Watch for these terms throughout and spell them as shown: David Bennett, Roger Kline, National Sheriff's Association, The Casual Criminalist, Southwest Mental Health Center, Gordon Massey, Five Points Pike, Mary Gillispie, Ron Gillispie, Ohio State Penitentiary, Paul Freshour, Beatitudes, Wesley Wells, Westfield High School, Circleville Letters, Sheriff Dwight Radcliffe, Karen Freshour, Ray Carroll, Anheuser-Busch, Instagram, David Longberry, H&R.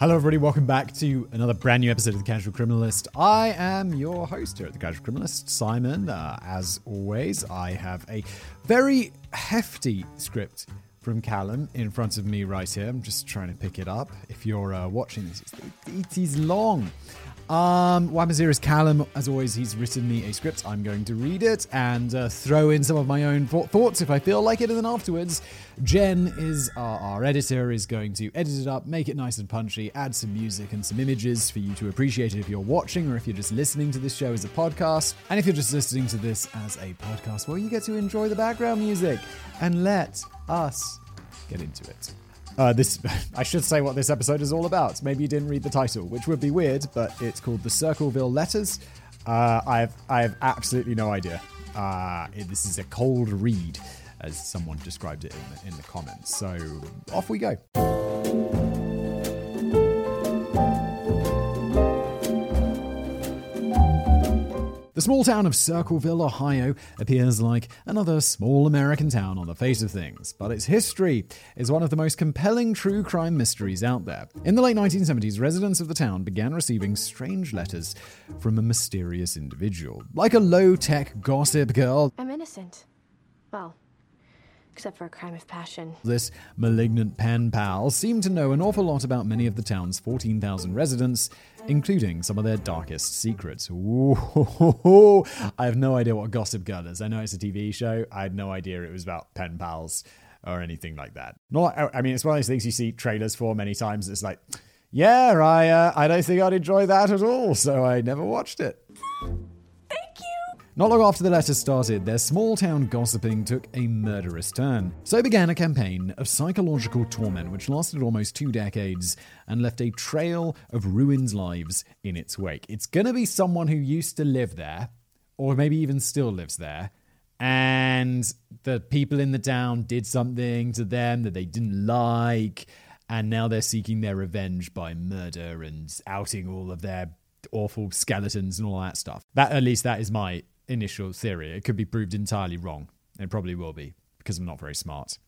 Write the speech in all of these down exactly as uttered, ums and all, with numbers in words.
Hello everybody, welcome back to another brand new episode of The Casual Criminalist. I am your host here at The Casual Criminalist, Simon. Uh, as always, I have a very hefty script from Callum in front of me right here. I'm just trying to pick it up. If you're uh, watching this, it is long. Um, what happens here is Callum, as always, he's written me a script. I'm going to read it and uh, throw in some of my own th- thoughts if I feel like it. And then afterwards, Jen is our, our editor, is going to edit it up, make it nice and punchy, add some music and some images for you to appreciate it if you're watching or if you're just listening to this show as a podcast. And if you're just listening to this as a podcast, well, you get to enjoy the background music. And let us get into it. Uh, this I should say what this episode is all about. Maybe you didn't read the title, which would be weird, but it's called The Circleville Letters. Uh, I have I have absolutely no idea. Uh, it, this is a cold read, as someone described it in the, in the comments. So off we go. The small town of Circleville, Ohio, appears like another small American town on the face of things, but its history is one of the most compelling true crime mysteries out there. In the late nineteen seventies, residents of the town began receiving strange letters from a mysterious individual. Like a low-tech gossip girl. I'm innocent. Well, except for a crime of passion. This malignant pen pal seemed to know an awful lot about many of the town's fourteen thousand residents, including some of their darkest secrets. Ooh, ho, ho, ho. I have no idea what Gossip Girl is. I know it's a T V show. I had no idea it was about pen pals or anything like that. Not, I mean, it's one of those things you see trailers for many times. It's like, yeah, I, uh, I don't think I'd enjoy that at all, so I never watched it. Not long after the letters started, their small-town gossiping took a murderous turn. So began a campaign of psychological torment which lasted almost two decades and left a trail of ruined lives in its wake. It's going to be someone who used to live there, or maybe even still lives there, and the people in the town did something to them that they didn't like, and now they're seeking their revenge by murder and outing all of their awful skeletons and all that stuff. That, at least that is my initial theory. It could be proved entirely wrong. It probably will be, because I'm not very smart.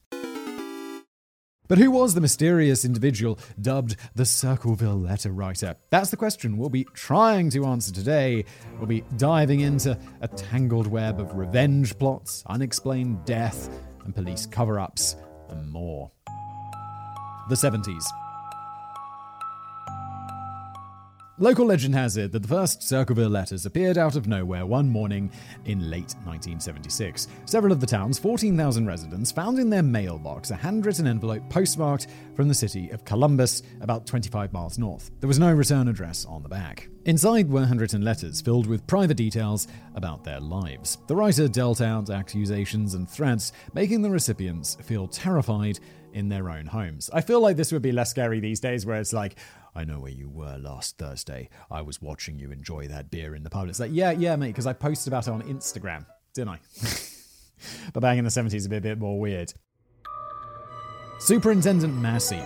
But who was the mysterious individual dubbed the Circleville letter writer? That's the question we'll be trying to answer today. We'll be diving into a tangled web of revenge plots, unexplained death, and police cover-ups, and more. The seventies. Local legend has it that the first Circleville letters appeared out of nowhere one morning in late nineteen seventy-six. Several of the town's fourteen thousand residents found in their mailbox a handwritten envelope postmarked from the city of Columbus, about twenty-five miles north. There was no return address on the back. Inside were handwritten letters filled with private details about their lives. The writer dealt out accusations and threats, making the recipients feel terrified in their own homes. I feel like this would be less scary these days, where it's like, I know where you were last Thursday. I was watching you enjoy that beer in the pub. It's like, yeah, yeah, mate, because I posted about it on Instagram, didn't I? But back in the seventies, it'd be a bit more weird. Superintendent Massey.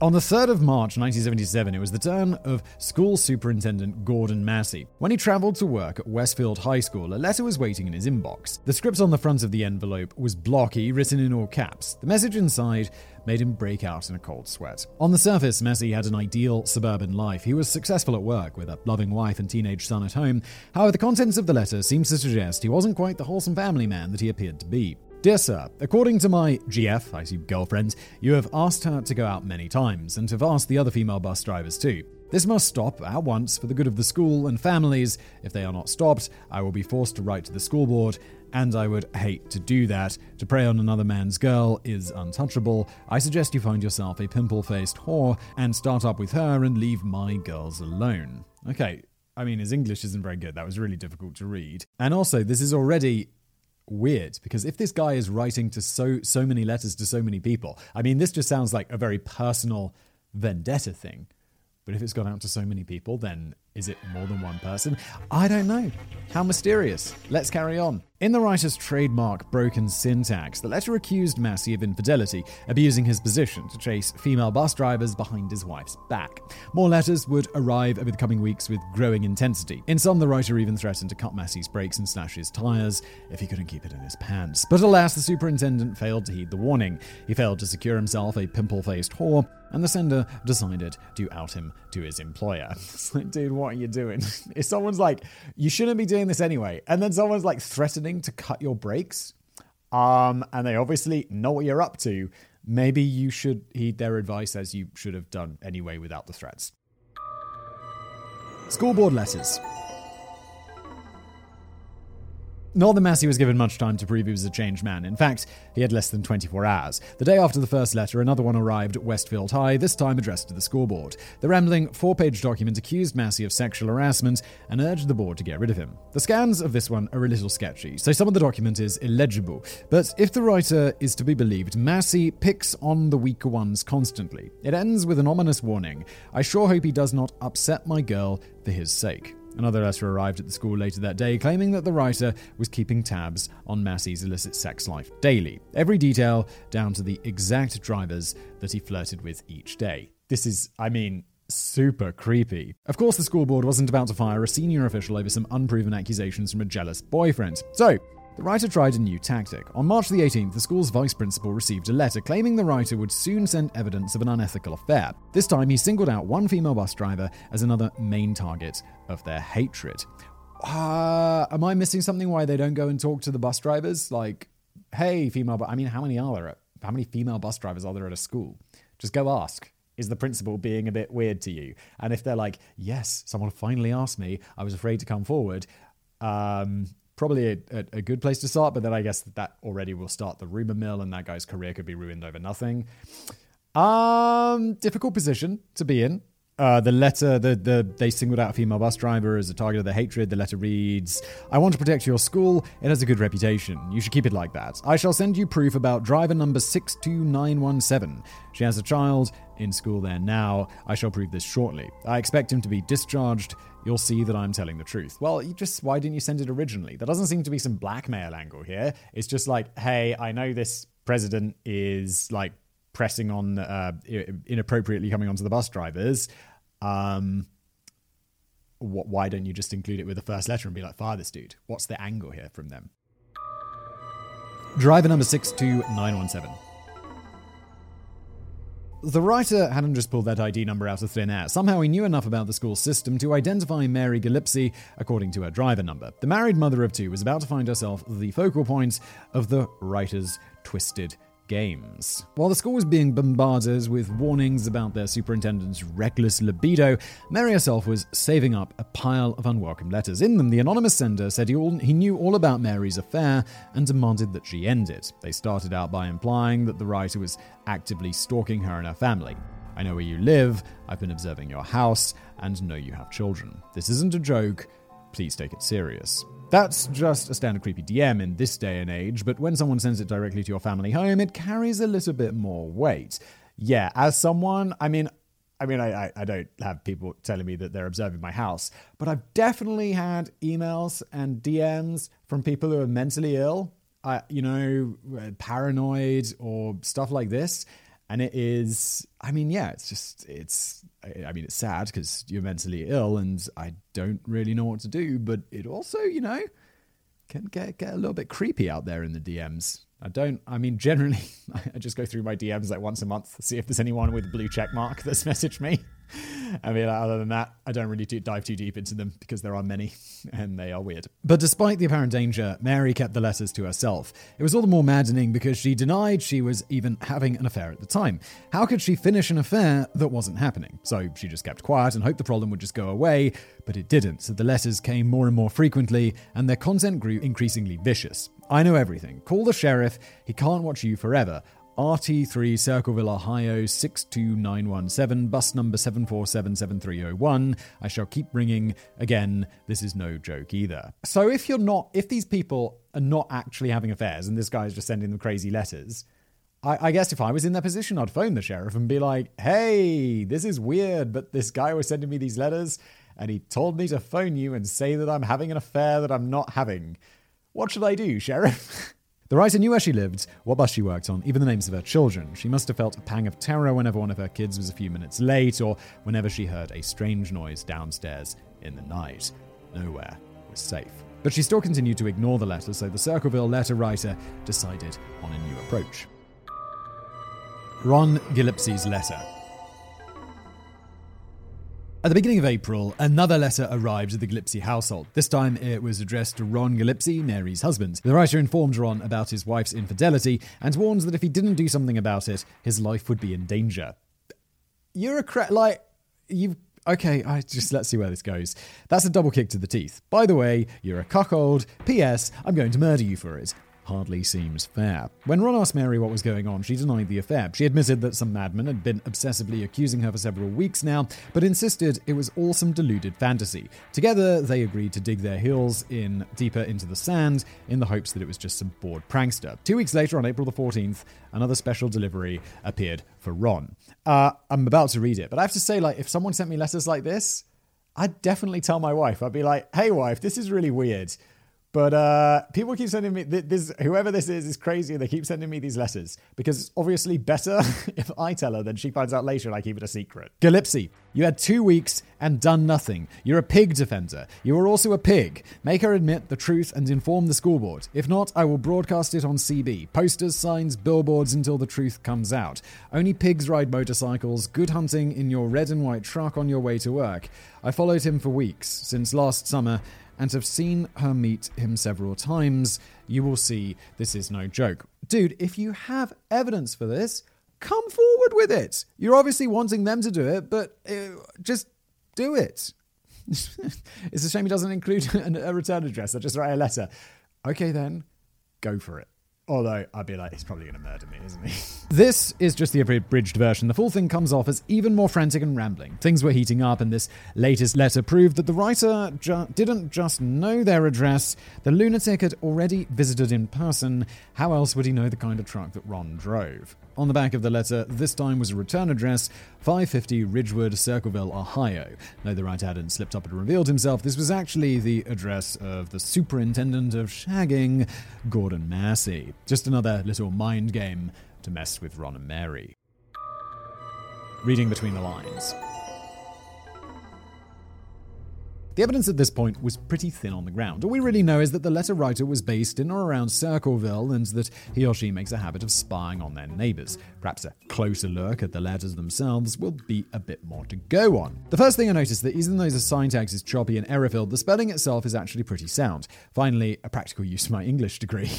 On the third of March nineteen seventy-seven, it was the turn of school superintendent Gordon Massey. When he traveled to work at Westfield High School, a letter was waiting in his inbox. The script on the front of the envelope was blocky, written in all caps. The message inside made him break out in a cold sweat. On the surface, Massey had an ideal suburban life. He was successful at work, with a loving wife and teenage son at home. However, the contents of the letter seems to suggest he wasn't quite the wholesome family man that he appeared to be. Dear sir, according to my G F, I assume girlfriend, you have asked her to go out many times, and have asked the other female bus drivers too. This must stop at once for the good of the school and families. If they are not stopped, I will be forced to write to the school board, and I would hate to do that. To prey on another man's girl is untouchable. I suggest you find yourself a pimple-faced whore and start up with her and leave my girls alone. Okay, I mean, his English isn't very good. That was really difficult to read. And also, this is already weird, because if this guy is writing to so so many letters to so many people, I mean, this just sounds like a very personal vendetta thing. But if it's gone out to so many people, then Is it more than one person? I don't know. How mysterious. Let's carry on. In the writer's trademark broken syntax, the letter accused Massey of infidelity, abusing his position to chase female bus drivers behind his wife's back. More letters would arrive over the coming weeks with growing intensity. In some, the writer even threatened to cut Massey's brakes and slash his tires if he couldn't keep it in his pants. But alas, the superintendent failed to heed the warning. He failed to secure himself a pimple-faced whore, and the sender decided to out him to his employer. It's like, dude, what are you doing? If someone's like, you shouldn't be doing this anyway, and then someone's like threatening to cut your brakes, um, and they obviously know what you're up to, maybe you should heed their advice, as you should have done anyway without the threats. School board letters. Not that Massey was given much time to prove he was a changed man. In fact, he had less than twenty-four hours. The day after the first letter, another one arrived at Westfield High, this time addressed to the school board. The rambling four-page document accused Massey of sexual harassment and urged the board to get rid of him. The scans of this one are a little sketchy, so some of the document is illegible. But if the writer is to be believed, Massey picks on the weaker ones constantly. It ends with an ominous warning. I sure hope he does not upset my girl for his sake. Another letter arrived at the school later that day, claiming that the writer was keeping tabs on Massey's illicit sex life daily, every detail down to the exact drivers that he flirted with each day. This is, I mean, super creepy. Of course, the school board wasn't about to fire a senior official over some unproven accusations from a jealous boyfriend. So, the writer tried a new tactic. On March the eighteenth, the school's vice principal received a letter claiming the writer would soon send evidence of an unethical affair. This time, he singled out one female bus driver as another main target of their hatred. Uh, am I missing something? Why they don't go and talk to the bus drivers? Like, hey, female bu- I mean, how many are there? At, how many female bus drivers are there at a school? Just go ask. Is the principal being a bit weird to you? And if they're like, yes, someone finally asked me, I was afraid to come forward, um... probably a, a, a good place to start, but then I guess that, that already will start the rumor mill and that guy's career could be ruined over nothing. Um, difficult position to be in. Uh, the letter, the, the they singled out a female bus driver as a target of their hatred. The letter reads, I want to protect your school. It has a good reputation. You should keep it like that. I shall send you proof about driver number six two nine one seven. She has a child in school there now. I shall prove this shortly. I expect him to be discharged. You'll see that I'm telling the truth. Well, you just, why didn't you send it originally? There doesn't seem to be some blackmail angle here. It's just like, hey, I know this president is like pressing on, uh, inappropriately coming onto the bus drivers. Um, wh- why don't you just include it with the first letter and be like, fire this dude? What's the angle here from them? Driver number six two nine one seven. The writer hadn't just pulled that I D number out of thin air. Somehow he knew enough about the school system to identify Mary Gillispie according to her driver number. The married mother of two was about to find herself the focal point of the writer's twisted games. While the school was being bombarded with warnings about their superintendent's reckless libido, Mary herself was saving up a pile of unwelcome letters. In them, the anonymous sender said he, all, he knew all about Mary's affair and demanded that she end it. They started out by implying that the writer was actively stalking her and her family. I know where you live, I've been observing your house, and know you have children. This isn't a joke, please take it serious. That's just a standard creepy D M in this day and age, but when someone sends it directly to your family home, it carries a little bit more weight. Yeah, as someone, I mean, I mean, I, I don't have people telling me that they're observing my house, but I've definitely had emails and D Ms from people who are mentally ill, uh, you know, paranoid or stuff like this. And it is, I mean, yeah, it's just, it's, I mean, it's sad because you're mentally ill and I don't really know what to do, but it also, you know, can get, get a little bit creepy out there in the D Ms. I don't, I mean, generally, I just go through my D Ms like once a month to see if there's anyone with a blue check mark that's messaged me. I mean, other than that, I don't really do dive too deep into them because there are many and they are weird. But despite the apparent danger, Mary kept the letters to herself. It was all the more maddening because she denied she was even having an affair at the time. How could she finish an affair that wasn't happening? So she just kept quiet and hoped the problem would just go away, but it didn't. So the letters came more and more frequently and their content grew increasingly vicious. I know everything. Call the sheriff. He can't watch you forever. R T three Circleville, Ohio six two nine one seven, bus number seven four seven seven three zero one. I shall keep ringing. Again, this is no joke either. So if you're not, if these people are not actually having affairs and this guy is just sending them crazy letters, I, I guess if I was in their position, I'd phone the sheriff and be like, hey, this is weird, but this guy was sending me these letters and he told me to phone you and say that I'm having an affair that I'm not having. What should I do, Sheriff? The writer knew where she lived, what bus she worked on, even the names of her children. She must have felt a pang of terror whenever one of her kids was a few minutes late or whenever she heard a strange noise downstairs in the night. Nowhere was safe. But she still continued to ignore the letter, so the Circleville letter writer decided on a new approach. Ron Gillespie's letter. At the beginning of April, another letter arrived at the Gillespie household. This time it was addressed to Ron Gillispie, Mary's husband. The writer informed Ron about his wife's infidelity and warned that if he didn't do something about it, his life would be in danger. You're a cra- like, you've... Okay, I just let's see where this goes. That's a double kick to the teeth. By the way, you're a cuckold. P S. I'm going to murder you for it. Hardly seems fair. When Ron asked Mary what was going on, she denied the affair. She admitted that some madman had been obsessively accusing her for several weeks now, but insisted it was all some deluded fantasy. Together, they agreed to dig their heels in deeper into the sand in the hopes that it was just some bored prankster. Two weeks later, on April the fourteenth, another special delivery appeared for Ron. Uh, I'm about to read it, but I have to say, like, if someone sent me letters like this, I'd definitely tell my wife. I'd be like, hey, wife, this is really weird. But uh, people keep sending me, th- this. whoever this is is crazy, and they keep sending me these letters, because it's obviously better if I tell her than she finds out later and I keep it a secret. Gillespie, you had two weeks and done nothing. You're a pig defender. You are also a pig. Make her admit the truth and inform the school board. If not, I will broadcast it on C B. Posters, signs, billboards until the truth comes out. Only pigs ride motorcycles. Good hunting in your red and white truck on your way to work. I followed him for weeks, since last summer, and have seen her meet him several times. You will see this is no joke. Dude, if you have evidence for this, come forward with it. You're obviously wanting them to do it, but uh, just do it. It's a shame he doesn't include an, a return address. I just write a letter. Okay, then, go for it. Although, I'd be like, he's probably going to murder me, isn't he? This is just the abridged version. The full thing comes off as even more frantic and rambling. Things were heating up, and this latest letter proved that the writer ju- didn't just know their address. The lunatic had already visited in person. How else would he know the kind of truck that Ron drove? On the back of the letter, this time was a return address, five fifty Ridgewood, Circleville, Ohio. No, the writer hadn't slipped up and revealed himself. This was actually the address of the superintendent of shagging, Gordon Massey. Just another little mind game to mess with Ron and Mary. Reading between the lines. The evidence at this point was pretty thin on the ground. All we really know is that the letter writer was based in or around Circleville, and that he or she makes a habit of spying on their neighbours. Perhaps a closer look at the letters themselves will be a bit more to go on. The first thing I noticed that even though the syntax is choppy and error-filled, the spelling itself is actually pretty sound. Finally, a practical use of my English degree.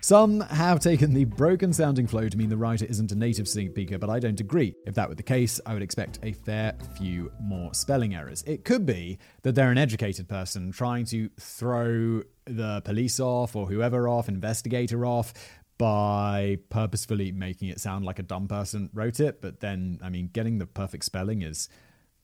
Some have taken the broken-sounding flow to mean the writer isn't a native speaker, but I don't agree. If that were the case, I would expect a fair few more spelling errors. It could be that they're an educated person trying to throw the police off or whoever off, investigator off, by purposefully making it sound like a dumb person wrote it. But then, I mean, getting the perfect spelling is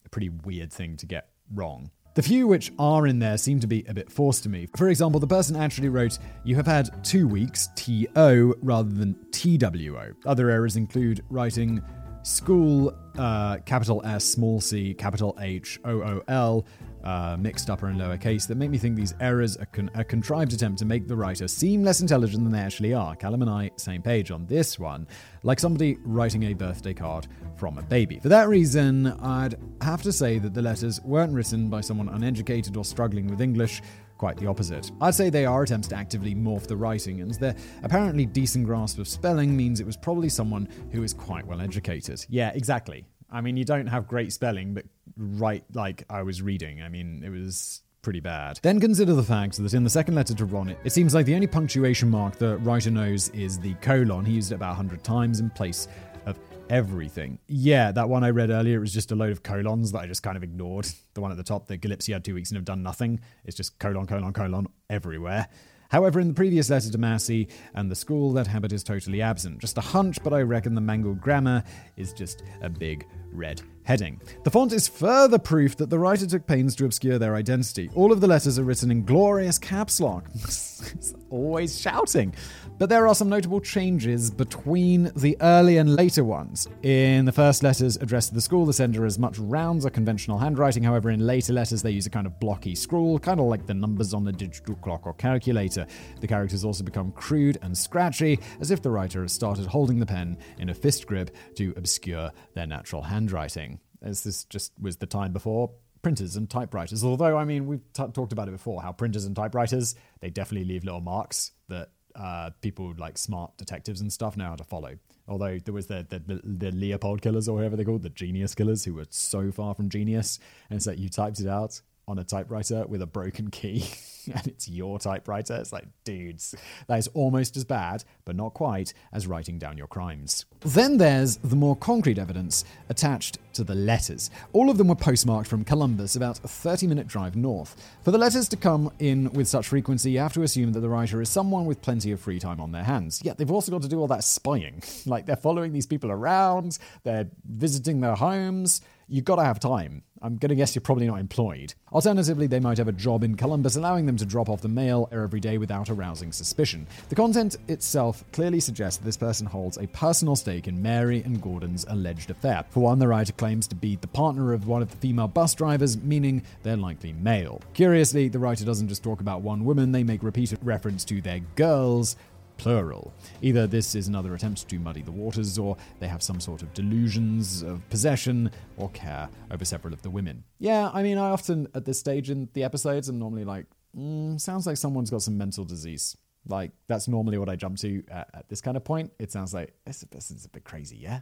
a pretty weird thing to get wrong. The few which are in there seem to be a bit forced to me. For example, the person actually wrote, you have had two weeks, T O, rather than T W O. Other errors include writing school, uh, capital S, small c, capital H, O O L, uh, mixed upper and lower case, that make me think these errors are con- a contrived attempt to make the writer seem less intelligent than they actually are. Callum and I, same page on this one, like somebody writing a birthday card from a baby. For that reason, I'd have to say that the letters weren't written by someone uneducated or struggling with English, quite the opposite. I'd say they are attempts to actively morph the writing, and their apparently decent grasp of spelling means it was probably someone who is quite well educated. Yeah, exactly. I mean, you don't have great spelling, but write like I was reading. I mean, it was pretty bad. Then consider the fact that in the second letter to Ron, it seems like the only punctuation mark the writer knows is the colon. He used it about one hundred times in place of everything. Yeah, that one I read earlier was just a load of colons that I just kind of ignored. The one at the top, the Gillespie had two weeks and have done nothing. It's just colon, colon, colon everywhere. However, in the previous letter to Massey and the school, that habit is totally absent. Just a hunch, but I reckon the mangled grammar is just a big red heading. The font is further proof that the writer took pains to obscure their identity. All of the letters are written in glorious caps lock. It's always shouting. But there are some notable changes between the early and later ones. In the first letters addressed to the school, the sender as much rounds a conventional handwriting. However, in later letters, they use a kind of blocky scrawl, kind of like the numbers on a digital clock or calculator. The characters also become crude and scratchy, as if the writer has started holding the pen in a fist grip to obscure their natural handwriting. As this just was the time before printers and typewriters. Although, I mean, we've t- talked about it before, how printers and typewriters, they definitely leave little marks that uh, people like smart detectives and stuff know how to follow. Although there was the, the, the, the Leopold killers or whatever they're called, the genius killers, who were so far from genius. And it's like you typed it out on a typewriter with a broken key and it's your typewriter. It's like, dudes, that is almost as bad, but not quite, as writing down your crimes. Then there's the more concrete evidence attached to the letters. All of them were postmarked from Columbus, about a thirty-minute drive north. For the letters to come in with such frequency, you have to assume that the writer is someone with plenty of free time on their hands. Yet they've also got to do all that spying. Like, they're following these people around, they're visiting their homes. You've got to have time. I'm going to guess you're probably not employed. Alternatively, they might have a job in Columbus, allowing them to drop off the mail every day without arousing suspicion. The content itself clearly suggests that this person holds a personal stake in Mary and Gordon's alleged affair. For one, the writer claims to be the partner of one of the female bus drivers, meaning they're likely male. Curiously, the writer doesn't just talk about one woman, they make repeated reference to their girls, plural. Either this is another attempt to muddy the waters, or they have some sort of delusions of possession or care over several of the women. Yeah, I mean, I often, at this stage in the episodes, I'm normally like, mm, sounds like someone's got some mental disease. Like, that's normally what I jump to at, at this kind of point. It sounds like, this person's a bit crazy, yeah?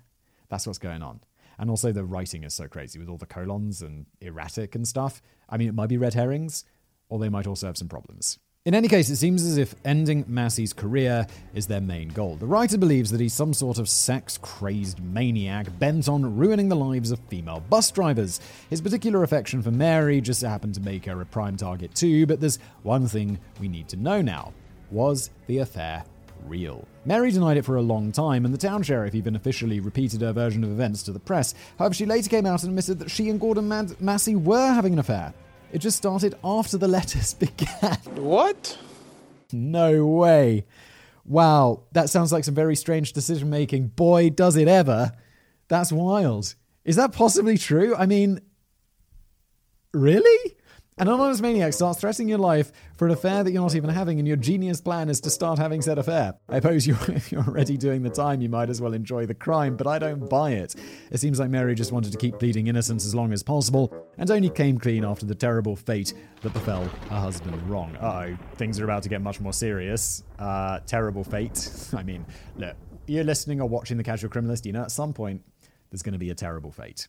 That's what's going on. And also the writing is so crazy with all the colons and erratic and stuff. I mean, it might be red herrings, or they might also have some problems. In any case, it seems as if ending Massey's career is their main goal. The writer believes that he's some sort of sex-crazed maniac bent on ruining the lives of female bus drivers. His particular affection for Mary just happened to make her a prime target too, but there's one thing we need to know now. Was the affair real? Mary denied it for a long time, and the town sheriff even officially repeated her version of events to the press. However, she later came out and admitted that she and Gordon Mad- Massey were having an affair. It just started after the letters began. What? No way. Wow, that sounds like some very strange decision-making. Boy, does it ever. That's wild. Is that possibly true? I mean, really? An anonymous maniac starts threatening your life for an affair that you're not even having, and your genius plan is to start having said affair. I suppose you, if you're already doing the time, you might as well enjoy the crime, but I don't buy it. It seems like Mary just wanted to keep pleading innocence as long as possible, and only came clean after the terrible fate that befell her husband Ron. Uh-oh, things are about to get much more serious. Uh, terrible fate. I mean, look, you're listening or watching The Casual Criminalist, you know, at some point, there's going to be a terrible fate.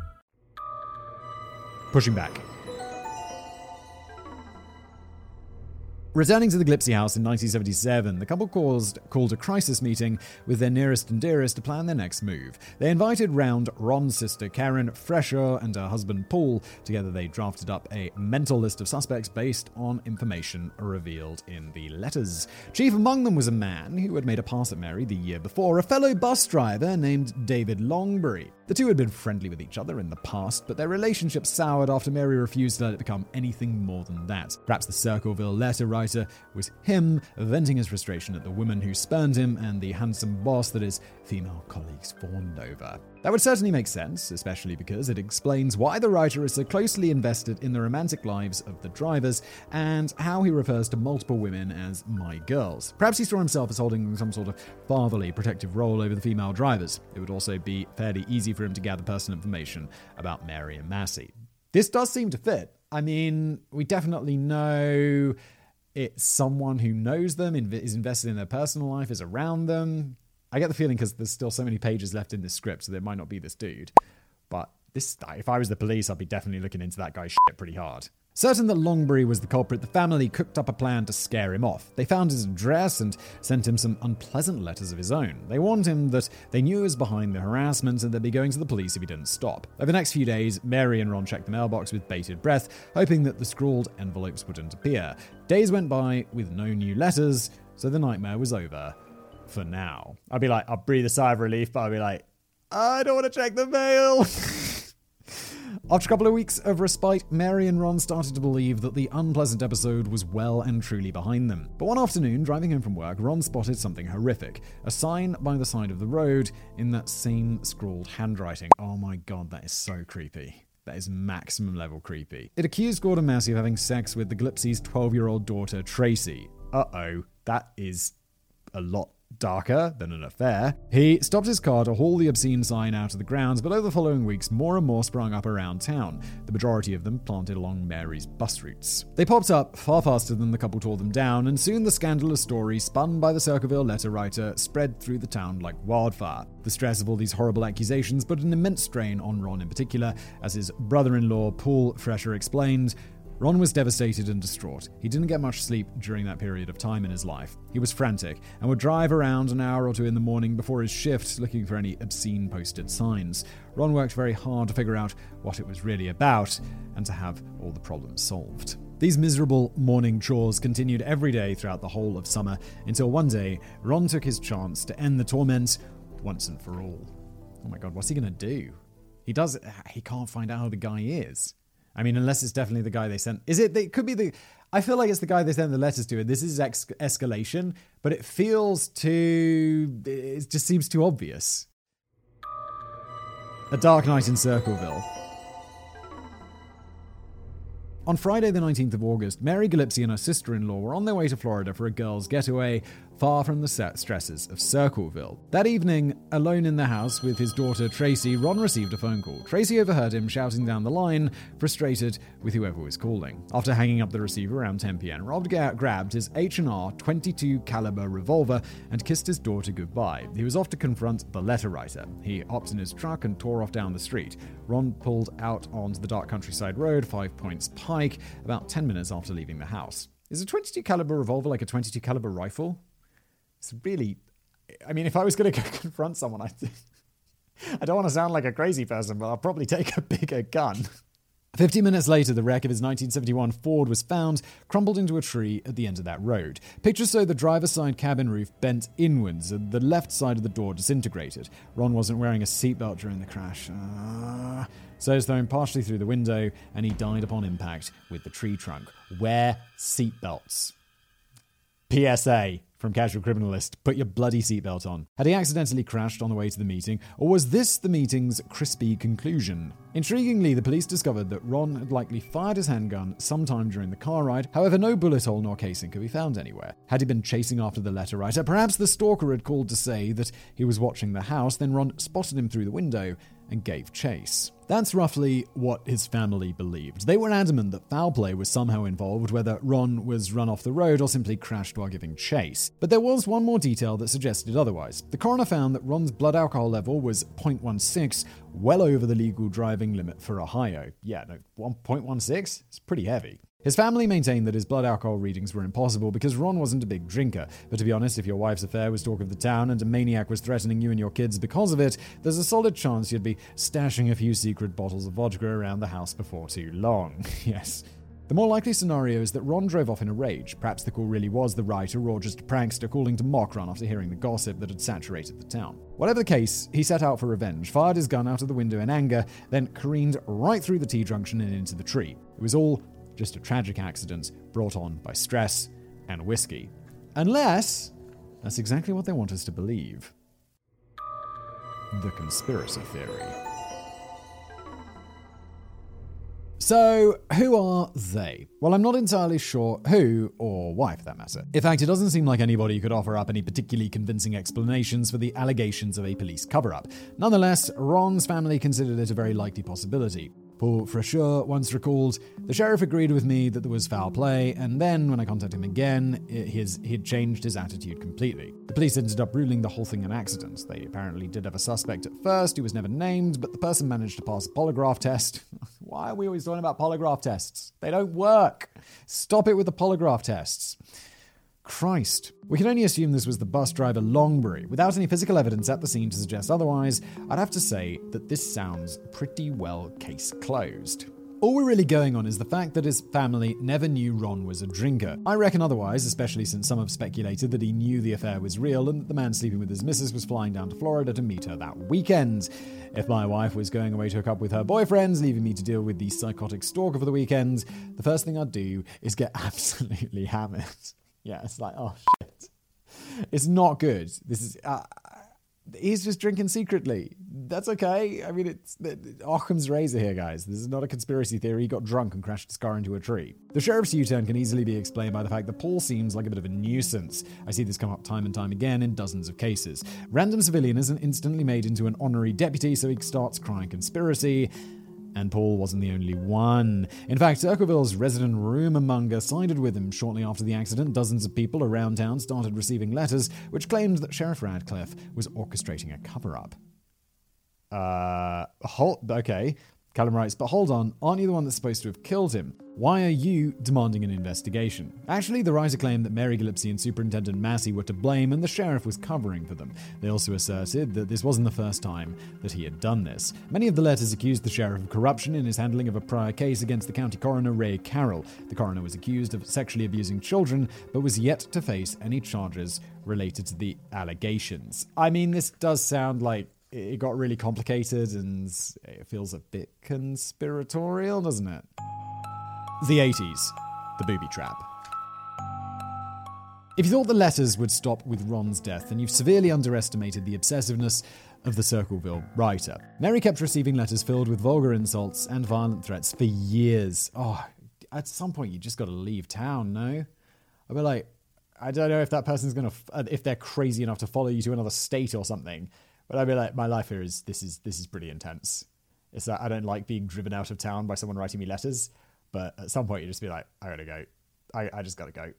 Pushing back. Returning to the Gillespie house in nineteen seventy-seven, the couple caused, called a crisis meeting with their nearest and dearest to plan their next move. They invited round Ron's sister Karen Freshour and her husband Paul. Together they drafted up a mental list of suspects based on information revealed in the letters. Chief among them was a man who had made a pass at Mary the year before, a fellow bus driver named David Longberry. The two had been friendly with each other in the past, but their relationship soured after Mary refused to let it become anything more than that. Perhaps the Circleville letter writer was him venting his frustration at the woman who spurned him and the handsome boss that his female colleagues fawned over. That would certainly make sense, especially because it explains why the writer is so closely invested in the romantic lives of the drivers and how he refers to multiple women as my girls. Perhaps he saw himself as holding some sort of fatherly protective role over the female drivers. It would also be fairly easy for him to gather personal information about Mary and Massey. This does seem to fit. I mean, we definitely know it's someone who knows them, is invested in their personal life, is around them. I get the feeling because there's still so many pages left in this script, so there might not be this dude. But This, if I was the police, I'd be definitely looking into that guy's shit pretty hard. Certain that Longberry was the culprit, the family cooked up a plan to scare him off. They found his address and sent him some unpleasant letters of his own. They warned him that they knew he was behind the harassment and they'd be going to the police if he didn't stop. Over the next few days, Mary and Ron checked the mailbox with bated breath, hoping that the scrawled envelopes wouldn't appear. Days went by with no new letters, so the nightmare was over. For now. I'd be like, I'll breathe a sigh of relief, but I'd be like, I don't want to check the mail. After a couple of weeks of respite, Mary and Ron started to believe that the unpleasant episode was well and truly behind them. But one afternoon, driving home from work, Ron spotted something horrific. A sign by the side of the road in that same scrawled handwriting. Oh my god, that is so creepy. That is maximum level creepy. It accused Gordon Massey of having sex with the Gillespie's twelve-year-old daughter, Tracy. Uh-oh, that is a lot darker than an affair. He stopped his car to haul the obscene sign out of the grounds, but over the following weeks, more and more sprung up around town, the majority of them planted along Mary's bus routes. They popped up far faster than the couple tore them down, and soon the scandalous story spun by the Circleville letter writer spread through the town like wildfire. The stress of all these horrible accusations put an immense strain on Ron in particular. As his brother-in-law, Paul Freshour, explained, Ron was devastated and distraught. He didn't get much sleep during that period of time in his life. He was frantic and would drive around an hour or two in the morning before his shift looking for any obscene posted signs. Ron worked very hard to figure out what it was really about and to have all the problems solved. These miserable morning chores continued every day throughout the whole of summer until one day Ron took his chance to end the torment once and for all. Oh my god, what's he going to do? He does. He can't find out who the guy is. I mean, unless it's definitely the guy they sent. Is it? It could be the... I feel like it's the guy they sent the letters to, and this is ex- escalation, but it feels too... It just seems too obvious. A dark night in Circleville. On Friday the nineteenth of August, Mary Gillispie and her sister-in-law were on their way to Florida for a girls' getaway, far from the set stresses of Circleville. That evening, alone in the house with his daughter Tracy, Ron received a phone call. Tracy overheard him shouting down the line, frustrated with whoever was calling. After hanging up the receiver around ten p.m, Rob grabbed his H and R twenty-two caliber revolver and kissed his daughter goodbye. He was off to confront the letter writer. He hopped in his truck and tore off down the street. Ron pulled out onto the dark countryside road, Five Points Pike, about ten minutes after leaving the house. Is a twenty-two caliber revolver like a twenty-two caliber rifle? It's really, I mean, if I was going to go confront someone, I, I don't want to sound like a crazy person, but I'll probably take a bigger gun. fifteen minutes later, the wreck of his nineteen seventy-one Ford was found, crumpled into a tree at the end of that road. Pictures show the driver's side cabin roof bent inwards and the left side of the door disintegrated. Ron wasn't wearing a seatbelt during the crash. Uh, so it's thrown partially through the window, and he died upon impact with the tree trunk. Wear seatbelts. P S A. From Casual Criminalist, put your bloody seatbelt on. Had he accidentally crashed on the way to the meeting, or was this the meeting's crispy conclusion? Intriguingly, the police discovered that Ron had likely fired his handgun sometime during the car ride. However, no bullet hole nor casing could be found anywhere. Had he been chasing after the letter writer, perhaps the stalker had called to say that he was watching the house, then Ron spotted him through the window and gave chase. That's roughly what his family believed. They were adamant that foul play was somehow involved, whether Ron was run off the road or simply crashed while giving chase. But there was one more detail that suggested otherwise. The coroner found that Ron's blood alcohol level was point one six, well over the legal driving limit for Ohio. Yeah, no, point one six? It's pretty heavy. His family maintained that his blood alcohol readings were impossible because Ron wasn't a big drinker. But to be honest, if your wife's affair was talk of the town and a maniac was threatening you and your kids because of it, there's a solid chance you'd be stashing a few secret bottles of vodka around the house before too long. Yes. The more likely scenario is that Ron drove off in a rage. Perhaps the call really was the writer or just a prankster calling to mock Ron after hearing the gossip that had saturated the town. Whatever the case, he set out for revenge, fired his gun out of the window in anger, then careened right through the T-junction and into the tree. It was all just a tragic accident brought on by stress and whiskey. Unless that's exactly what they want us to believe. The conspiracy theory. So, who are they? Well, I'm not entirely sure who, or why for that matter. In fact, it doesn't seem like anybody could offer up any particularly convincing explanations for the allegations of a police cover-up. Nonetheless, Ron's family considered it a very likely possibility. Paul Freshour once recalled, "The sheriff agreed with me that there was foul play, and then, when I contacted him again, his, he'd changed his attitude completely. The police ended up ruling the whole thing an accident. They apparently did have a suspect at first who was never named, but the person managed to pass a polygraph test." Why are we always talking about polygraph tests? They don't work. Stop it with the polygraph tests. Christ. We can only assume this was the bus driver Longberry. Without any physical evidence at the scene to suggest otherwise, I'd have to say that this sounds pretty well case closed. All we're really going on is the fact that his family never knew Ron was a drinker. I reckon otherwise, especially since some have speculated that he knew the affair was real and that the man sleeping with his missus was flying down to Florida to meet her that weekend. If my wife was going away to hook up with her boyfriends, leaving me to deal with the psychotic stalker for the weekend, the first thing I'd do is get absolutely hammered. Yeah, it's like, oh, shit. It's not good. This is... Uh, he's just drinking secretly. That's okay. I mean, it's, it's Occam's razor here, guys. This is not a conspiracy theory. He got drunk and crashed his car into a tree. The sheriff's U-turn can easily be explained by the fact that Paul seems like a bit of a nuisance. I see this come up time and time again in dozens of cases. Random civilian isn't instantly made into an honorary deputy, so he starts crying conspiracy... And Paul wasn't the only one. In fact, Circleville's resident rumourmonger sided with him. Shortly after the accident, dozens of people around town started receiving letters which claimed that Sheriff Radcliffe was orchestrating a cover-up. Uh, hold, okay. Callum writes, but hold on, aren't you the one that's supposed to have killed him? Why are you demanding an investigation? Actually, the writer claimed that Mary Gillispie and Superintendent Massey were to blame and the sheriff was covering for them. They also asserted that this wasn't the first time that he had done this. Many of the letters accused the sheriff of corruption in his handling of a prior case against the county coroner Ray Carroll. The coroner was accused of sexually abusing children, but was yet to face any charges related to the allegations. I mean, this does sound like it got really complicated and it feels a bit conspiratorial, doesn't it? The eighties. The booby trap. If you thought the letters would stop with Ron's death, then you've severely underestimated the obsessiveness of the Circleville writer. Mary kept receiving letters filled with vulgar insults and violent threats for years. Oh, at some point you just got to leave town, no? I'd be like, I don't know if that person's going to, if they're crazy enough to follow you to another state or something. But I'd be like, my life here is, this is this is pretty intense. It's that I don't like being driven out of town by someone writing me letters, but at some point you just be like, I gotta go. I, I just gotta go.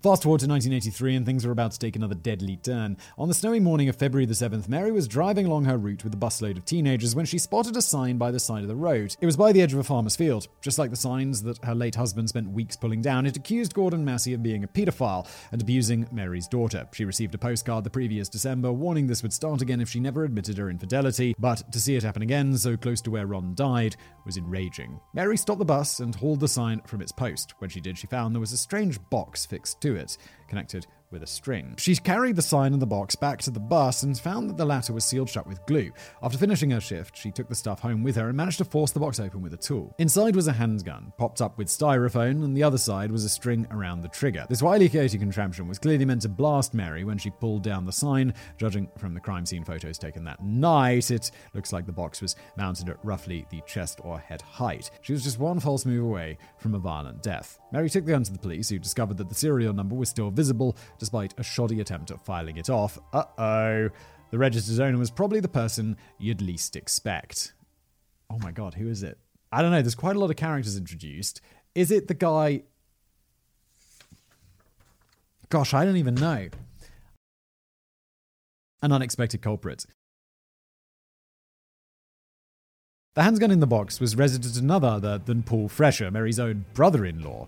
Fast forward to nineteen eighty-three and things were about to take another deadly turn. On the snowy morning of February the seventh, Mary was driving along her route with a busload of teenagers when she spotted a sign by the side of the road. It was by the edge of a farmer's field. Just like the signs that her late husband spent weeks pulling down, it accused Gordon Massey of being a pedophile and abusing Mary's daughter. She received a postcard the previous December warning this would start again if she never admitted her infidelity, but to see it happen again so close to where Ron died was enraging. Mary stopped the bus and hauled the sign from its post. When she did, she found there was a strange box fixed to it, connected with a string. She carried the sign and the box back to the bus and found that the latter was sealed shut with glue. After finishing her shift, she took the stuff home with her and managed to force the box open with a tool. Inside was a handgun, popped up with styrofoam, and the other side was a string around the trigger. This wily coyote contraption was clearly meant to blast Mary when she pulled down the sign. Judging from the crime scene photos taken that night, it looks like the box was mounted at roughly the chest or head height. She was just one false move away from a violent death. Mary took the gun to the police, who discovered that the serial number was still visible, despite a shoddy attempt at filing it off. Uh-oh. The registered owner was probably the person you'd least expect. Oh my God, who is it? I don't know. There's quite a lot of characters introduced. Is it the guy... Gosh, I don't even know. An unexpected culprit. The handgun in the box was resident none other than Paul Freshour, Mary's own brother-in-law.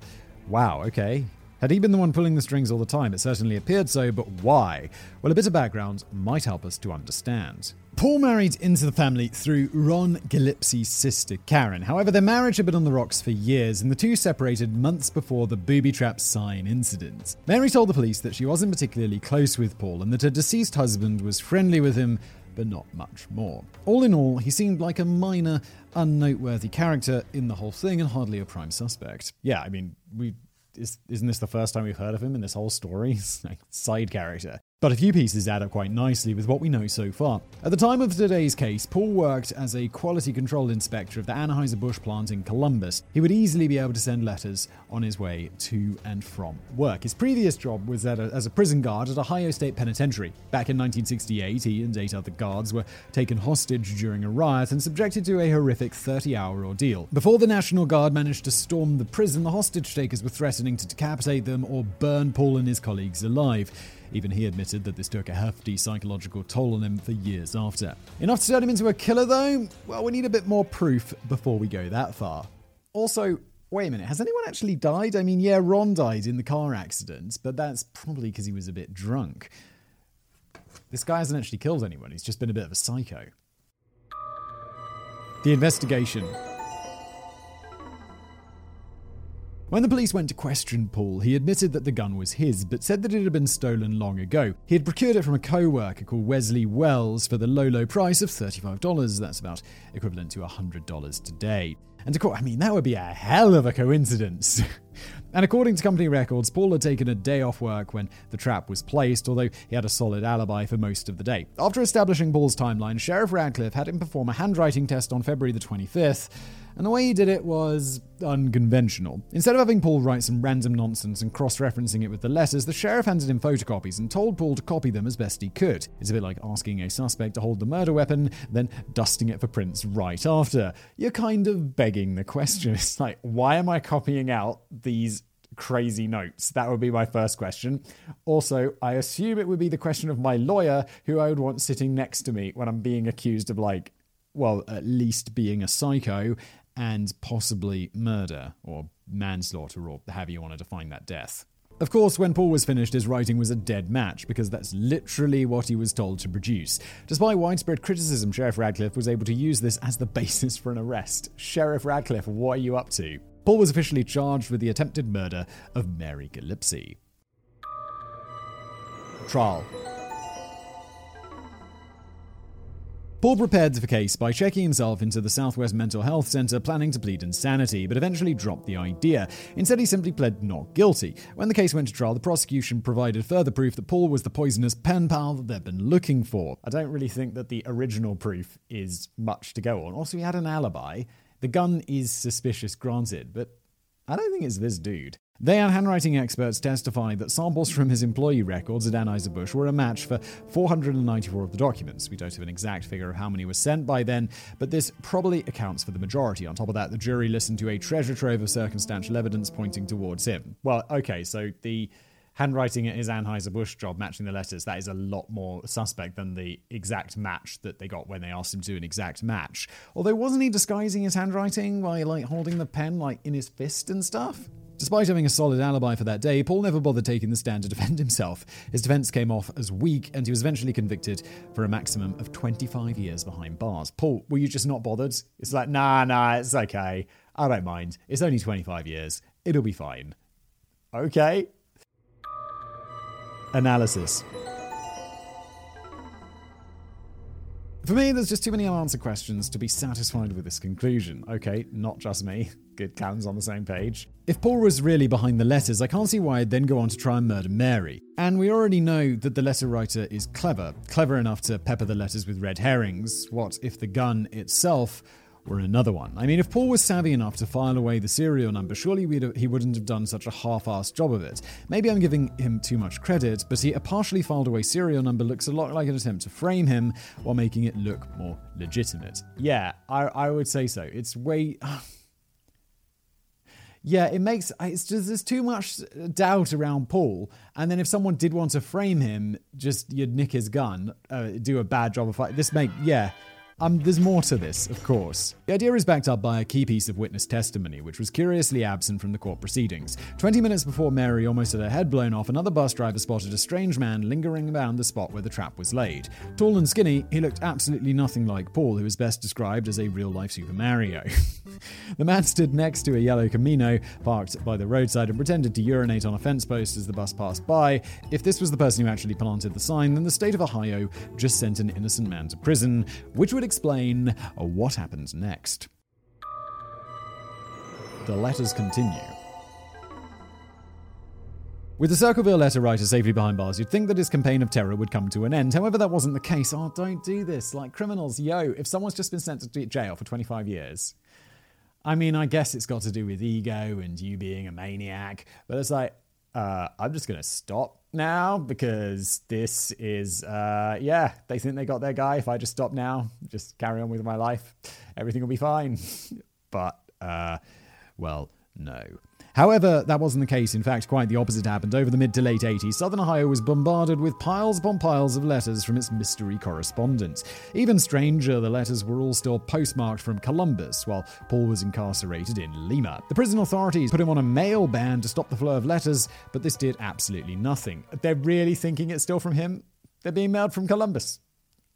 Wow, okay. Had he been the one pulling the strings all the time? It certainly appeared so, but why? Well, a bit of background might help us to understand. Paul married into the family through Ron Gillespie's sister, Karen. However, their marriage had been on the rocks for years, and the two separated months before the booby trap sign incident. Mary told the police that she wasn't particularly close with Paul and that her deceased husband was friendly with him, but not much more. All in all, he seemed like a minor, unnoteworthy character in the whole thing and hardly a prime suspect. Yeah, I mean, we... Is, isn't this the first time we've heard of him in this whole story? Like, side character. But a few pieces add up quite nicely with what we know so far. At the time of today's case, Paul worked as a quality control inspector of the Anheuser-Busch plant in Columbus. He would easily be able to send letters on his way to and from work. His previous job was at a, as a prison guard at Ohio State Penitentiary. Back in nineteen sixty-eight, he and eight other guards were taken hostage during a riot and subjected to a horrific thirty-hour ordeal. Before the National Guard managed to storm the prison, the hostage takers were threatening to decapitate them or burn Paul and his colleagues alive. Even he admitted that this took a hefty psychological toll on him for years after. Enough to turn him into a killer, though? Well, we need a bit more proof before we go that far. Also, wait a minute, has anyone actually died? I mean, yeah, Ron died in the car accident, but that's probably because he was a bit drunk. This guy hasn't actually killed anyone, he's just been a bit of a psycho. The investigation. When the police went to question Paul, he admitted that the gun was his, but said that it had been stolen long ago. He had procured it from a co-worker called Wesley Wells for the low, low price of thirty-five dollars. That's about equivalent to one hundred dollars today. And of course, I mean, that would be a hell of a coincidence. And according to company records, Paul had taken a day off work when the trap was placed, although he had a solid alibi for most of the day. After establishing Paul's timeline, Sheriff Radcliffe had him perform a handwriting test on February the twenty-fifth, and the way he did it was unconventional. Instead of having Paul write some random nonsense and cross-referencing it with the letters, the sheriff handed him photocopies and told Paul to copy them as best he could. It's a bit like asking a suspect to hold the murder weapon, then dusting it for prints right after. You're kind of begging the question. It's like, why am I copying out these crazy notes? That would be my first question. Also, I assume it would be the question of my lawyer, who I would want sitting next to me when I'm being accused of, like, well, at least being a psycho and possibly murder or manslaughter or however you want to define that death. Of course, when Paul was finished, his writing was a dead match, because that's literally what he was told to produce. Despite widespread criticism, Sheriff Radcliffe was able to use this as the basis for an arrest. Sheriff Radcliffe, what are you up to? Paul was officially charged with the attempted murder of Mary Gillispie. Trial. Paul prepared for the case by checking himself into the Southwest Mental Health Center, planning to plead insanity, but eventually dropped the idea. Instead, he simply pled not guilty. When the case went to trial, the prosecution provided further proof that Paul was the poisonous pen pal that they'd been looking for. I don't really think that the original proof is much to go on. Also, he had an alibi. The gun is suspicious, granted, but I don't think it's this dude. They and handwriting experts testified that samples from his employee records at Anheuser-Busch were a match for four hundred ninety-four of the documents. We don't have an exact figure of how many were sent by then, but this probably accounts for the majority. On top of that, the jury listened to a treasure trove of circumstantial evidence pointing towards him. Well, okay, so the handwriting at his Anheuser-Busch job matching the letters, that is a lot more suspect than the exact match that they got when they asked him to do an exact match. Although wasn't he disguising his handwriting by, like, holding the pen, like, in his fist and stuff? Despite having a solid alibi for that day, Paul never bothered taking the stand to defend himself. His defense came off as weak, and he was eventually convicted for a maximum of twenty-five years behind bars. Paul, were you just not bothered? It's like, nah, nah, it's okay. I don't mind. It's only twenty-five years. It'll be fine. Okay. Analysis. For me, there's just too many unanswered questions to be satisfied with this conclusion. Okay, not just me. Good, Karen's on the same page. If Paul was really behind the letters, I can't see why he'd then go on to try and murder Mary. And we already know that the letter writer is clever. Clever enough to pepper the letters with red herrings. What if the gun itself were another one? I mean, if Paul was savvy enough to file away the serial number, surely we'd have, he wouldn't have done such a half-assed job of it. Maybe I'm giving him too much credit, but he, a partially filed away serial number looks a lot like an attempt to frame him while making it look more legitimate. Yeah, I, I would say so. It's way... yeah, it makes... It's just, there's too much doubt around Paul, and then if someone did want to frame him, just you'd nick his gun, uh, do a bad job of... Fi- this make... Yeah... Um, there's more to this, of course. The idea is backed up by a key piece of witness testimony, which was curiously absent from the court proceedings. Twenty minutes before Mary almost had her head blown off, another bus driver spotted a strange man lingering around the spot where the trap was laid. Tall and skinny, he looked absolutely nothing like Paul, who is best described as a real-life Super Mario. The man stood next to a yellow Camino parked by the roadside and pretended to urinate on a fence post as the bus passed by. If this was the person who actually planted the sign, then the state of Ohio just sent an innocent man to prison, which would explain what happens next. The letters continue. With the Circleville letter writer safely behind bars, you'd think that his campaign of terror would come to an end. However, that wasn't the case. Oh, don't do this. Like criminals, yo, if someone's just been sent to jail for twenty-five years... I mean, I guess it's got to do with ego and you being a maniac, but it's like, uh, I'm just going to stop now because this is, uh, yeah, they think they got their guy. If I just stop now, just carry on with my life, everything will be fine. But, uh, well, no. However, that wasn't the case. In fact, quite the opposite happened. Over the mid to late eighties, Southern Ohio was bombarded with piles upon piles of letters from its mystery correspondents. Even stranger, the letters were all still postmarked from Columbus, while Paul was incarcerated in Lima. The prison authorities put him on a mail ban to stop the flow of letters, but this did absolutely nothing. They're really thinking it's still from him? They're being mailed from Columbus.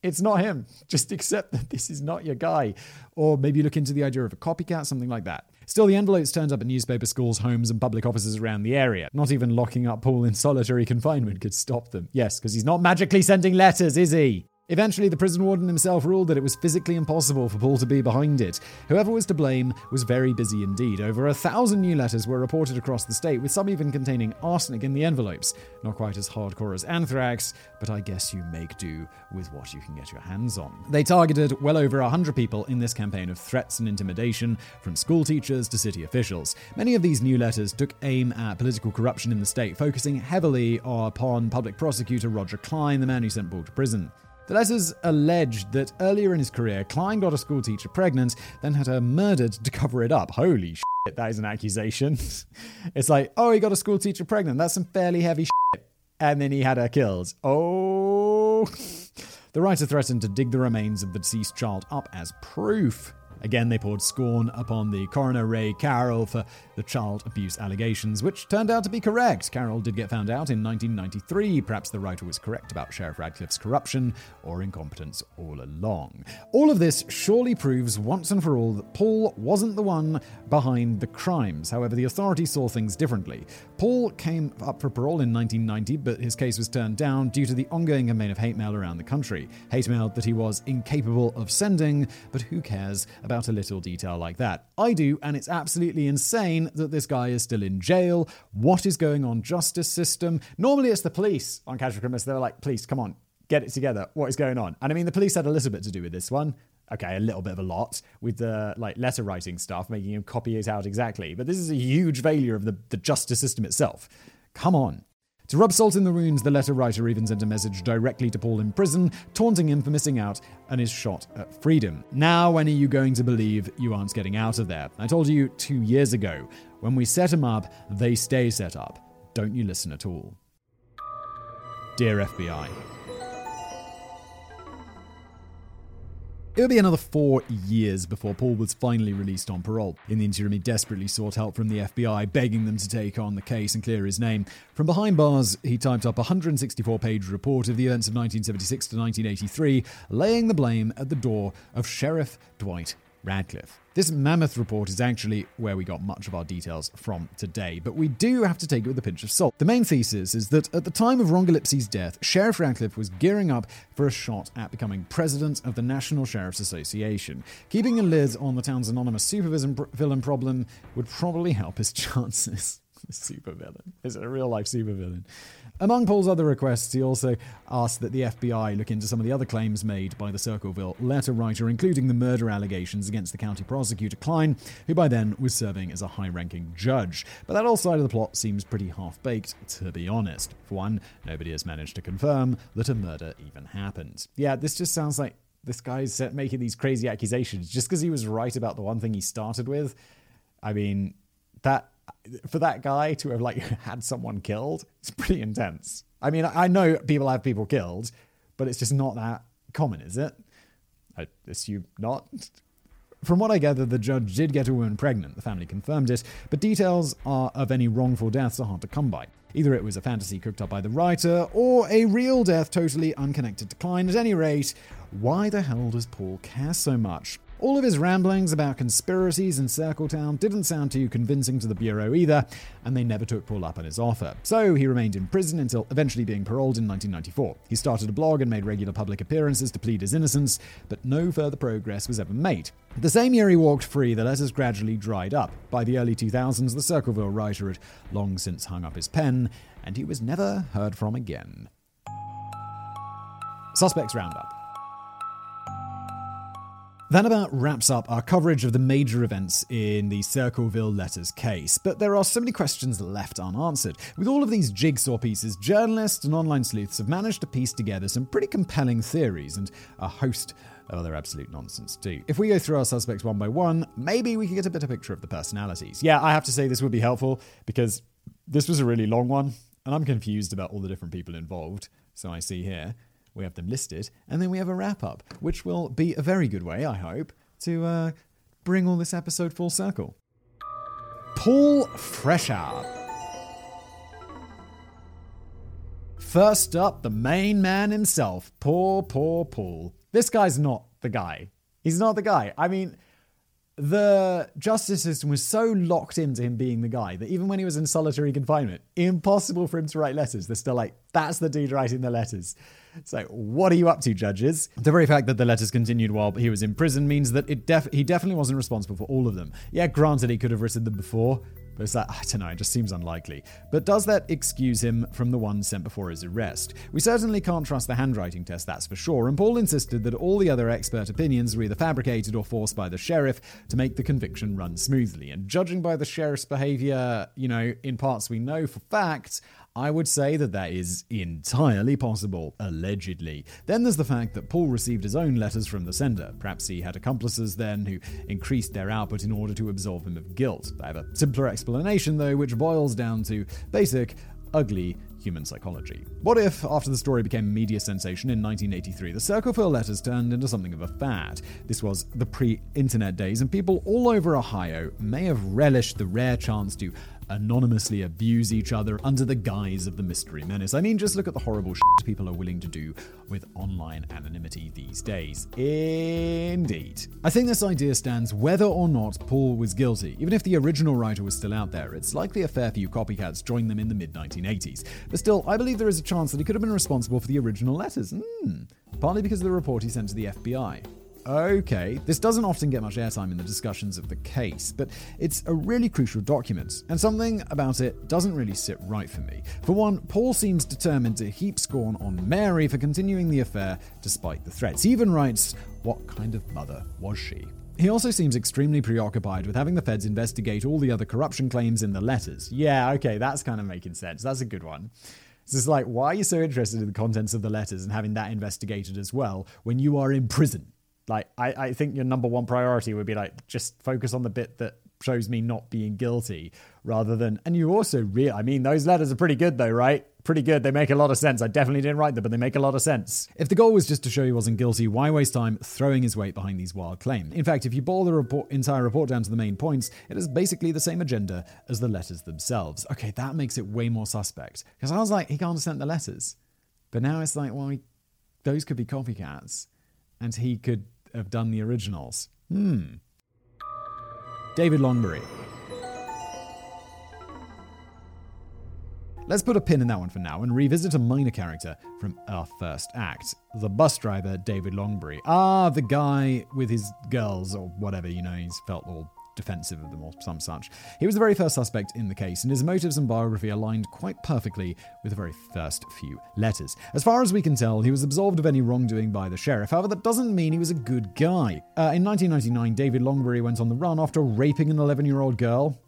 It's not him. Just accept that this is not your guy. Or maybe look into the idea of a copycat, something like that. Still, the envelopes turned up at newspaper schools, homes, and public offices around the area. Not even locking up Paul in solitary confinement could stop them. Yes, because he's not magically sending letters, is he? Eventually, the prison warden himself ruled that it was physically impossible for Paul to be behind it. Whoever was to blame was very busy indeed. Over a thousand new letters were reported across the state, with some even containing arsenic in the envelopes. Not quite as hardcore as anthrax, but I guess you make do with what you can get your hands on. They targeted well over one hundred people in this campaign of threats and intimidation, from school teachers to city officials. Many of these new letters took aim at political corruption in the state, focusing heavily upon public prosecutor Roger Kline, the man who sent Paul to prison. The letters alleged that earlier in his career, Kline got a schoolteacher pregnant, then had her murdered to cover it up. Holy shit, that is an accusation. It's like, oh, he got a schoolteacher pregnant. That's some fairly heavy shit. And then he had her killed. Oh. The writer threatened to dig the remains of the deceased child up as proof. Again, they poured scorn upon the coroner, Ray Carroll, for the child abuse allegations, which turned out to be correct. Carroll did get found out in nineteen ninety-three. Perhaps the writer was correct about Sheriff Radcliffe's corruption or incompetence all along. All of this surely proves once and for all that Paul wasn't the one behind the crimes. However, the authorities saw things differently. Paul came up for parole in nineteen ninety, but his case was turned down due to the ongoing campaign of hate mail around the country. Hate mail that he was incapable of sending, but who cares about a little detail like that? I do, and it's absolutely insane that this guy is still in jail. What is going on, justice system? Normally it's the police on Casual Criminalist. They're like, please, come on, get it together. What is going on? And I mean, the police had a little bit to do with this one. Okay, a little bit of a lot with the like letter writing stuff, making him copy it out exactly. But this is a huge failure of the, the justice system itself. Come on. To rub salt in the wounds, the letter writer even sent a message directly to Paul in prison, taunting him for missing out, and is shot at freedom. Now, when are you going to believe you aren't getting out of there? I told you two years ago, when we set them up, they stay set up. Don't you listen at all. Dear F B I. It would be another four years before Paul was finally released on parole. In the interim, he desperately sought help from the F B I, begging them to take on the case and clear his name. From behind bars, he typed up a one hundred sixty-four page report of the events of nineteen seventy-six to nineteen eighty-three, laying the blame at the door of Sheriff Dwight Radcliffe. This mammoth report is actually where we got much of our details from today, but we do have to take it with a pinch of salt. The main thesis is that at the time of Ron Gillespie's death, Sheriff Radcliffe was gearing up for a shot at becoming president of the National Sheriff's Association. Keeping a lid on the town's anonymous supervillain problem would probably help his chances. Supervillain. Is it a real-life supervillain? Among Paul's other requests, he also asked that the F B I look into some of the other claims made by the Circleville letter writer, including the murder allegations against the county prosecutor, Kline, who by then was serving as a high-ranking judge. But that whole side of the plot seems pretty half-baked, to be honest. For one, nobody has managed to confirm that a murder even happened. Yeah, this just sounds like this guy's making these crazy accusations just because he was right about the one thing he started with. I mean, that... for that guy to have like had someone killed, it's pretty intense. I mean, I know people have people killed, but it's just not that common, is it? I assume not. From what I gather, the judge did get a woman pregnant. The family confirmed it, but details are of any wrongful deaths are hard to come by. Either it was a fantasy cooked up by the writer or a real death totally unconnected to Kline. At any rate, why the hell does Paul care so much? All of his ramblings about conspiracies in Circletown didn't sound too convincing to the Bureau either, and they never took Paul up on his offer. So he remained in prison until eventually being paroled in nineteen ninety-four. He started a blog and made regular public appearances to plead his innocence, but no further progress was ever made. The same year he walked free, the letters gradually dried up. By the early two thousands, the Circleville writer had long since hung up his pen, and he was never heard from again. Suspects Roundup. That about wraps up our coverage of the major events in the Circleville Letters case, but there are so many questions left unanswered. With all of these jigsaw pieces, journalists and online sleuths have managed to piece together some pretty compelling theories and a host of other absolute nonsense too. If we go through our suspects one by one, maybe we can get a better picture of the personalities. Yeah, I have to say this would be helpful because this was a really long one, and I'm confused about all the different people involved, so I see here. We have them listed, and then we have a wrap-up, which will be a very good way, I hope, to uh, bring all this episode full circle. Paul Freshour. First up, the main man himself, poor, poor Paul. This guy's not the guy. He's not the guy. I mean, the justice system was so locked into him being the guy that even when he was in solitary confinement, impossible for him to write letters. They're still like, that's the dude writing the letters. So what are you up to, judges? The very fact that the letters continued while he was in prison means that it def- he definitely wasn't responsible for all of them. Yeah, granted, he could have written them before, but it's like, I don't know, it just seems unlikely. But does that excuse him from the one sent before his arrest? We certainly can't trust the handwriting test, that's for sure, and Paul insisted that all the other expert opinions were either fabricated or forced by the sheriff to make the conviction run smoothly. And judging by the sheriff's behavior, you know, in parts we know for fact, I would say that that is entirely possible, allegedly. Then there's the fact that Paul received his own letters from the sender. Perhaps he had accomplices then who increased their output in order to absolve him of guilt. I have a simpler explanation, though, which boils down to basic, ugly human psychology. What if, after the story became a media sensation in nineteen eighty-three, the Circleville letters turned into something of a fad? This was the pre-internet days, and people all over Ohio may have relished the rare chance to anonymously abuse each other under the guise of the mystery menace. I mean, just look at the horrible shit people are willing to do with online anonymity these days. Indeed. I think this idea stands whether or not Paul was guilty. Even if the original writer was still out there, it's likely a fair few copycats joined them in the mid nineteen eighties. But still, I believe there is a chance that he could have been responsible for the original letters. Mm. Partly because of the report he sent to the F B I. Okay, this doesn't often get much airtime in the discussions of the case, but it's a really crucial document, and something about it doesn't really sit right for me. For one, Paul seems determined to heap scorn on Mary for continuing the affair despite the threats. He even writes, "What kind of mother was she?" He also seems extremely preoccupied with having the feds investigate all the other corruption claims in the letters. Yeah, okay, that's kind of making sense. That's a good one. It's just like, why are you so interested in the contents of the letters and having that investigated as well when you are in prison? Like, I, I think your number one priority would be, like, just focus on the bit that shows me not being guilty rather than... And you also... Re- I mean, those letters are pretty good, though, right? Pretty good. They make a lot of sense. I definitely didn't write them, but they make a lot of sense. If the goal was just to show he wasn't guilty, why waste time throwing his weight behind these wild claims? In fact, if you boil the report, entire report down to the main points, it is basically the same agenda as the letters themselves. Okay, that makes it way more suspect. Because I was like, he can't have sent the letters. But now it's like, well, he, those could be copycats. And he could... have done the originals. Hmm. David Longberry. Let's put a pin in that one for now and revisit a minor character from our first act, the bus driver David Longberry. Ah, the guy with his girls or whatever, you know, he's felt all defensive of them or some such. He was the very first suspect in the case, and his motives and biography aligned quite perfectly with the very first few letters. As far as we can tell, he was absolved of any wrongdoing by the sheriff. However, that doesn't mean he was a good guy. Uh, in nineteen ninety-nine, David Longberry went on the run after raping an eleven-year-old girl.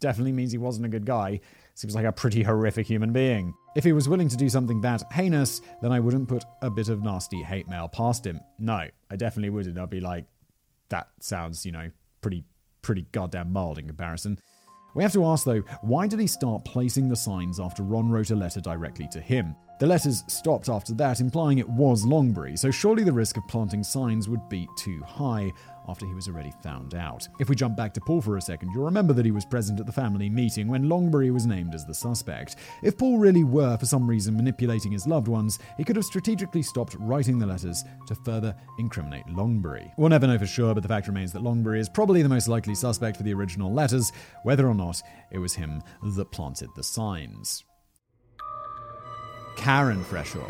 Definitely means he wasn't a good guy. Seems like a pretty horrific human being. If he was willing to do something that heinous, then I wouldn't put a bit of nasty hate mail past him. No, I definitely wouldn't. I'd be like, that sounds, you know, pretty... pretty goddamn mild in comparison. We have to ask, though, why did he start placing the signs after Ron wrote a letter directly to him? The letters stopped after that, implying it was Longberry, so surely the risk of planting signs would be too high after he was already found out. If we jump back to Paul for a second, you'll remember that he was present at the family meeting when Longberry was named as the suspect. If Paul really were, for some reason, manipulating his loved ones, he could have strategically stopped writing the letters to further incriminate Longberry. We'll never know for sure, but the fact remains that Longberry is probably the most likely suspect for the original letters, whether or not it was him that planted the signs. Karen Freshour.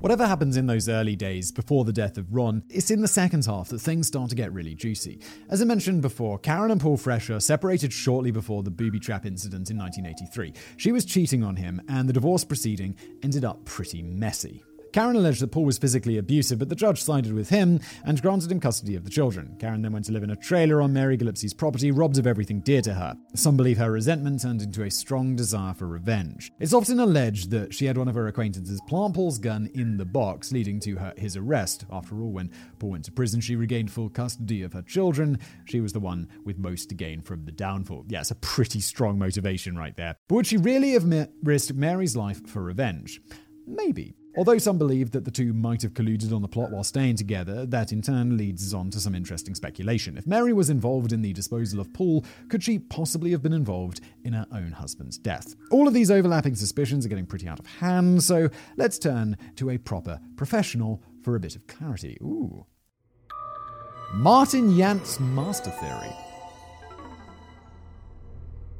Whatever happens in those early days before the death of Ron, it's in the second half that things start to get really juicy. As I mentioned before, Karen and Paul Freshour separated shortly before the booby trap incident in nineteen eighty-three. She was cheating on him, and the divorce proceeding ended up pretty messy. Karen alleged that Paul was physically abusive, but the judge sided with him and granted him custody of the children. Karen then went to live in a trailer on Mary Gillespie's property, robbed of everything dear to her. Some believe her resentment turned into a strong desire for revenge. It's often alleged that she had one of her acquaintances plant Paul's gun in the box, leading to her his arrest. After all, when Paul went to prison, she regained full custody of her children. She was the one with most to gain from the downfall. Yes, yeah, a pretty strong motivation right there. But would she really have mi- risked Mary's life for revenge? Maybe. Although some believe that the two might have colluded on the plot while staying together, that in turn leads us on to some interesting speculation. If Mary was involved in the disposal of Paul, could she possibly have been involved in her own husband's death? All of these overlapping suspicions are getting pretty out of hand, so let's turn to a proper professional for a bit of clarity. Ooh. Martin Yant's master theory.